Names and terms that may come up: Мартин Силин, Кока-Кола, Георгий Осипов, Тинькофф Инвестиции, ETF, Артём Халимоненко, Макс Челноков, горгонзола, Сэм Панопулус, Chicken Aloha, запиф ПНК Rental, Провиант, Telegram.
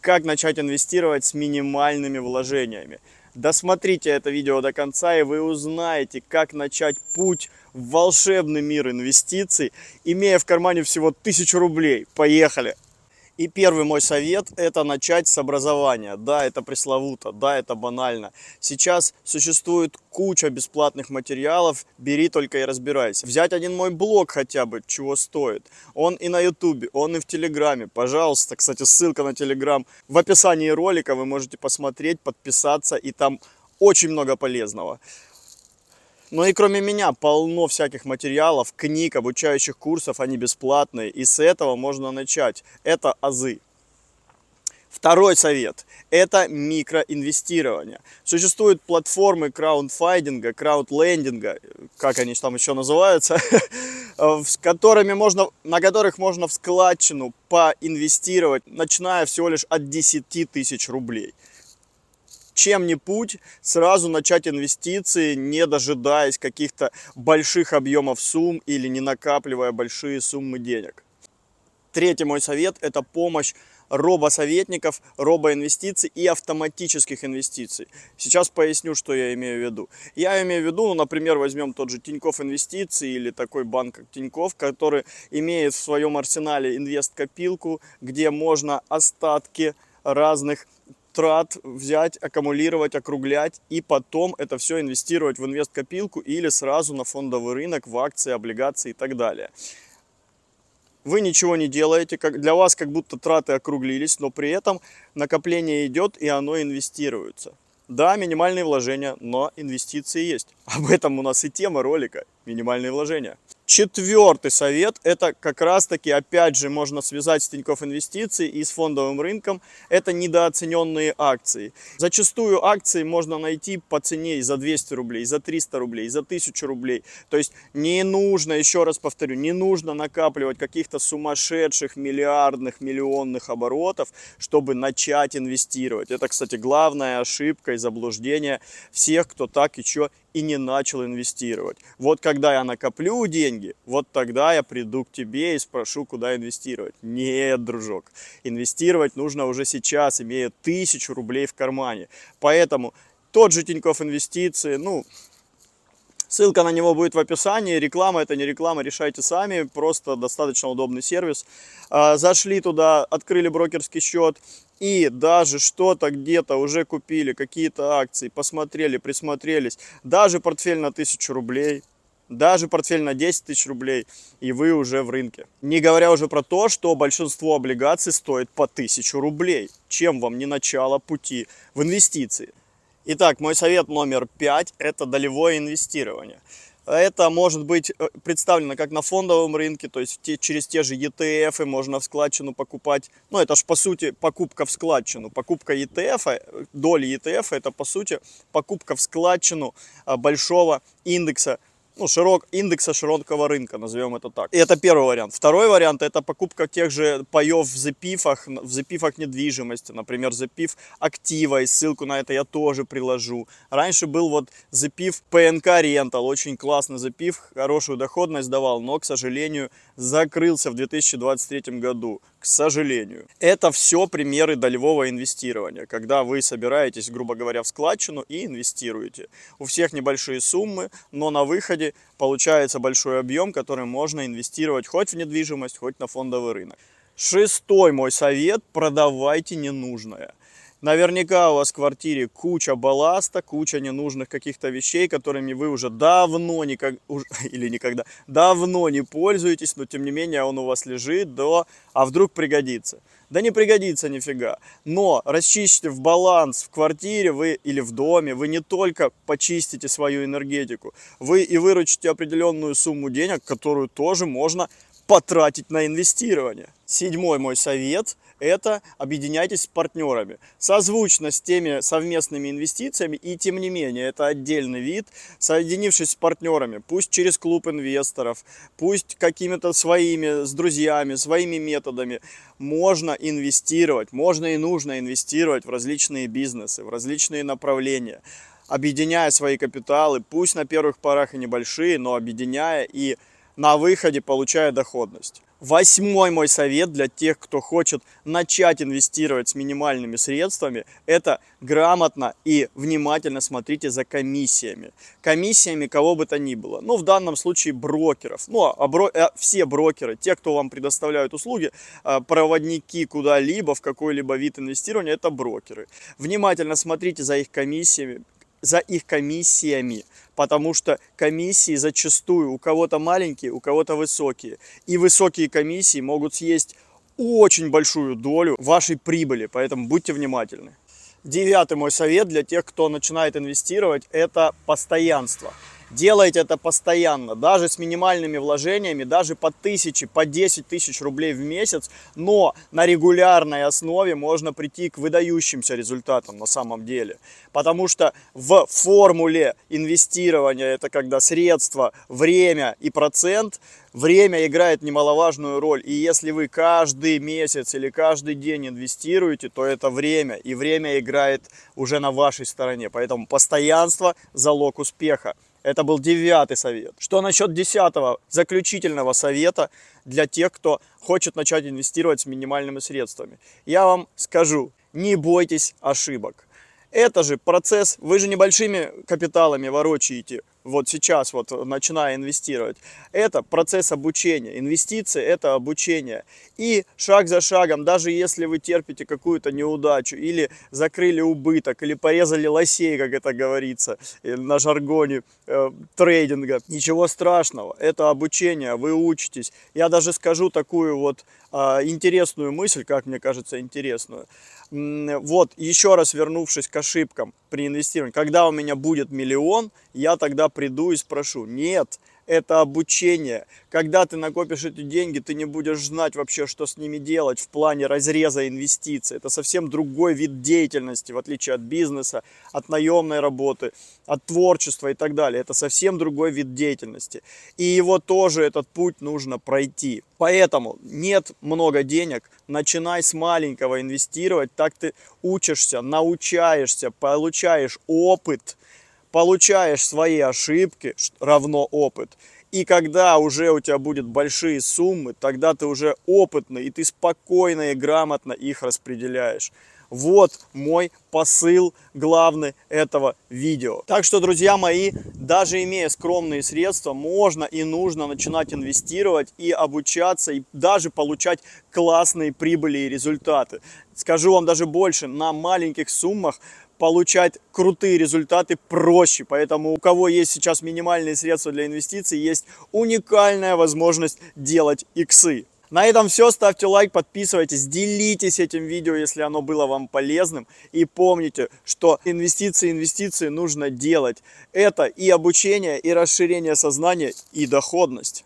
Как начать инвестировать с минимальными вложениями. Досмотрите это видео до конца, и вы узнаете, как начать путь в волшебный мир инвестиций, имея в кармане всего 1000 рублей. Поехали! И первый мой совет – это начать с образования. Да, это пресловуто, да, это банально. Сейчас существует куча бесплатных материалов, бери только и разбирайся. Взять один мой блог хотя бы, чего стоит. Он и на ютубе, он и в телеграме. Пожалуйста, кстати, ссылка на телеграм в описании ролика, вы можете посмотреть, подписаться, и там очень много полезного. Ну и кроме меня полно всяких материалов, книг, обучающих курсов, они бесплатные, и с этого можно начать. Это азы. Второй совет – это микроинвестирование. Существуют платформы краудфандинга, краудлендинга, как они там еще называются, на которых можно в складчину поинвестировать, начиная всего лишь от 10 тысяч рублей. Чем не путь сразу начать инвестиции, не дожидаясь каких-то больших объемов сумм или не накапливая большие суммы денег. Третий мой совет – это помощь робосоветников, робоинвестиций и автоматических инвестиций. Сейчас поясню, что я имею в виду. Я имею в виду, например, возьмем тот же Тинькофф Инвестиции или такой банк, как Тинькофф, который имеет в своем арсенале инвест-копилку, где можно остатки разных трат взять, аккумулировать, округлять и потом это все инвестировать в инвесткопилку или сразу на фондовый рынок, в акции, облигации и так далее. Вы ничего не делаете, для вас как будто траты округлились, но при этом накопление идет и оно инвестируется. Да, минимальные вложения, но инвестиции есть. Об этом у нас и тема ролика «Минимальные вложения». Четвертый совет, это как раз таки, опять же, можно связать с Тинькофф Инвестиции и с фондовым рынком, это недооцененные акции. Зачастую акции можно найти по цене и за 200 рублей, и за 300 рублей, и за 1000 рублей. То есть не нужно, еще раз повторю, не нужно накапливать каких-то сумасшедших миллиардных, миллионных оборотов, чтобы начать инвестировать. Это, кстати, главная ошибка и заблуждение всех, кто так еще и не начал инвестировать. Вот когда я накоплю деньги, вот тогда я приду к тебе и спрошу, куда инвестировать. Нет, дружок, инвестировать нужно уже сейчас, имея 1000 рублей в кармане. Поэтому тот же Тинькофф Инвестиции, ссылка на него будет в описании. Реклама это не реклама, решайте сами. Просто достаточно удобный сервис. Зашли туда, открыли брокерский счет и даже что-то где-то уже купили, какие-то акции, посмотрели, присмотрелись. Даже портфель на 1000 рублей, даже портфель на 10 тысяч рублей, и вы уже в рынке. Не говоря уже про то, что большинство облигаций стоит по 1000 рублей. Чем вам не начало пути в инвестиции? Итак, мой совет номер 5 – это долевое инвестирование. Это может быть представлено как на фондовом рынке, то есть через те же ETF можно в складчину покупать. Это же по сути покупка в складчину. Покупка ETF, доли ETF – это по сути покупка в складчину большого индекса, индекса широкого рынка, назовем это так. И это первый вариант. Второй вариант – это покупка тех же паев в запифах, недвижимости, например, запиф актива, и ссылку на это я тоже приложу. Раньше был запиф ПНК Rental, очень классный запиф, хорошую доходность давал, но, к сожалению, закрылся в 2023 году. К сожалению. Это все примеры долевого инвестирования, когда вы собираетесь, грубо говоря, в складчину и инвестируете. У всех небольшие суммы, но на выходе получается большой объем, который можно инвестировать хоть в недвижимость, хоть на фондовый рынок. Шестой мой совет – продавайте ненужное. Наверняка у вас в квартире куча балласта, куча ненужных каких-то вещей, которыми вы уже давно не пользуетесь, но тем не менее он у вас лежит, а вдруг пригодится. Да не пригодится нифига, но расчистите в баланс в квартире вы или в доме, вы не только почистите свою энергетику, вы и выручите определенную сумму денег, которую тоже можно потратить на инвестирование. Седьмой мой совет – это объединяйтесь с партнерами. Созвучно с теми совместными инвестициями и тем не менее, это отдельный вид. Соединившись с партнерами, пусть через клуб инвесторов, пусть какими-то с друзьями, своими методами, можно инвестировать, можно и нужно инвестировать в различные бизнесы, в различные направления. Объединяя свои капиталы, пусть на первых порах и небольшие, но объединяя и на выходе получая доходность. Восьмой мой совет для тех, кто хочет начать инвестировать с минимальными средствами, это грамотно и внимательно смотрите за комиссиями. Комиссиями кого бы то ни было. Ну, в данном случае брокеров. Ну, все брокеры, те, кто вам предоставляют услуги, проводники куда-либо, в какой-либо вид инвестирования, это брокеры. Внимательно смотрите за их комиссиями. Потому что комиссии зачастую у кого-то маленькие, у кого-то высокие. И высокие комиссии могут съесть очень большую долю вашей прибыли, поэтому будьте внимательны. Девятый мой совет для тех, кто начинает инвестировать, это постоянство. Делайте это постоянно, даже с минимальными вложениями, даже по 1000, по 10 тысяч рублей в месяц, но на регулярной основе можно прийти к выдающимся результатам на самом деле. Потому что в формуле инвестирования, это когда средства, время и процент, время играет немаловажную роль. И если вы каждый месяц или каждый день инвестируете, то это время, и время играет уже на вашей стороне. Поэтому постоянство – залог успеха. Это был 9-й совет. Что насчет 10-го, заключительного совета для тех, кто хочет начать инвестировать с минимальными средствами? Я вам скажу, не бойтесь ошибок. Это же процесс, вы же небольшими капиталами ворочаете, вот сейчас, вот начиная инвестировать. Это процесс обучения, инвестиции – это обучение. И шаг за шагом, даже если вы терпите какую-то неудачу, или закрыли убыток, или порезали лосей, как это говорится на жаргоне трейдинга, ничего страшного, это обучение, вы учитесь. Я даже скажу такую вот интересную мысль, как мне кажется, интересную. Вот, еще раз вернувшись к ошибкам при инвестировании, когда у меня будет миллион, я тогда приду и спрошу. Нет, это обучение. Когда ты накопишь эти деньги, ты не будешь знать вообще, что с ними делать в плане разреза инвестиций. Это совсем другой вид деятельности, в отличие от бизнеса, от наемной работы, от творчества и так далее. Это совсем другой вид деятельности. И его тоже, этот путь, нужно пройти. Поэтому нет много денег, начинай с маленького инвестировать. Так ты учишься, научаешься, получаешь опыт. Получаешь свои ошибки, равно опыт. И когда уже у тебя будут большие суммы, тогда ты уже опытный, и ты спокойно и грамотно их распределяешь. Вот мой посыл главный этого видео. Так что, друзья мои, даже имея скромные средства, можно и нужно начинать инвестировать и обучаться, и даже получать классные прибыли и результаты. Скажу вам даже больше, на маленьких суммах получать крутые результаты проще. Поэтому у кого есть сейчас минимальные средства для инвестиций, есть уникальная возможность делать иксы. На этом все. Ставьте лайк, подписывайтесь, делитесь этим видео, если оно было вам полезным. И помните, что инвестиции нужно делать. Это и обучение, и расширение сознания, и доходность.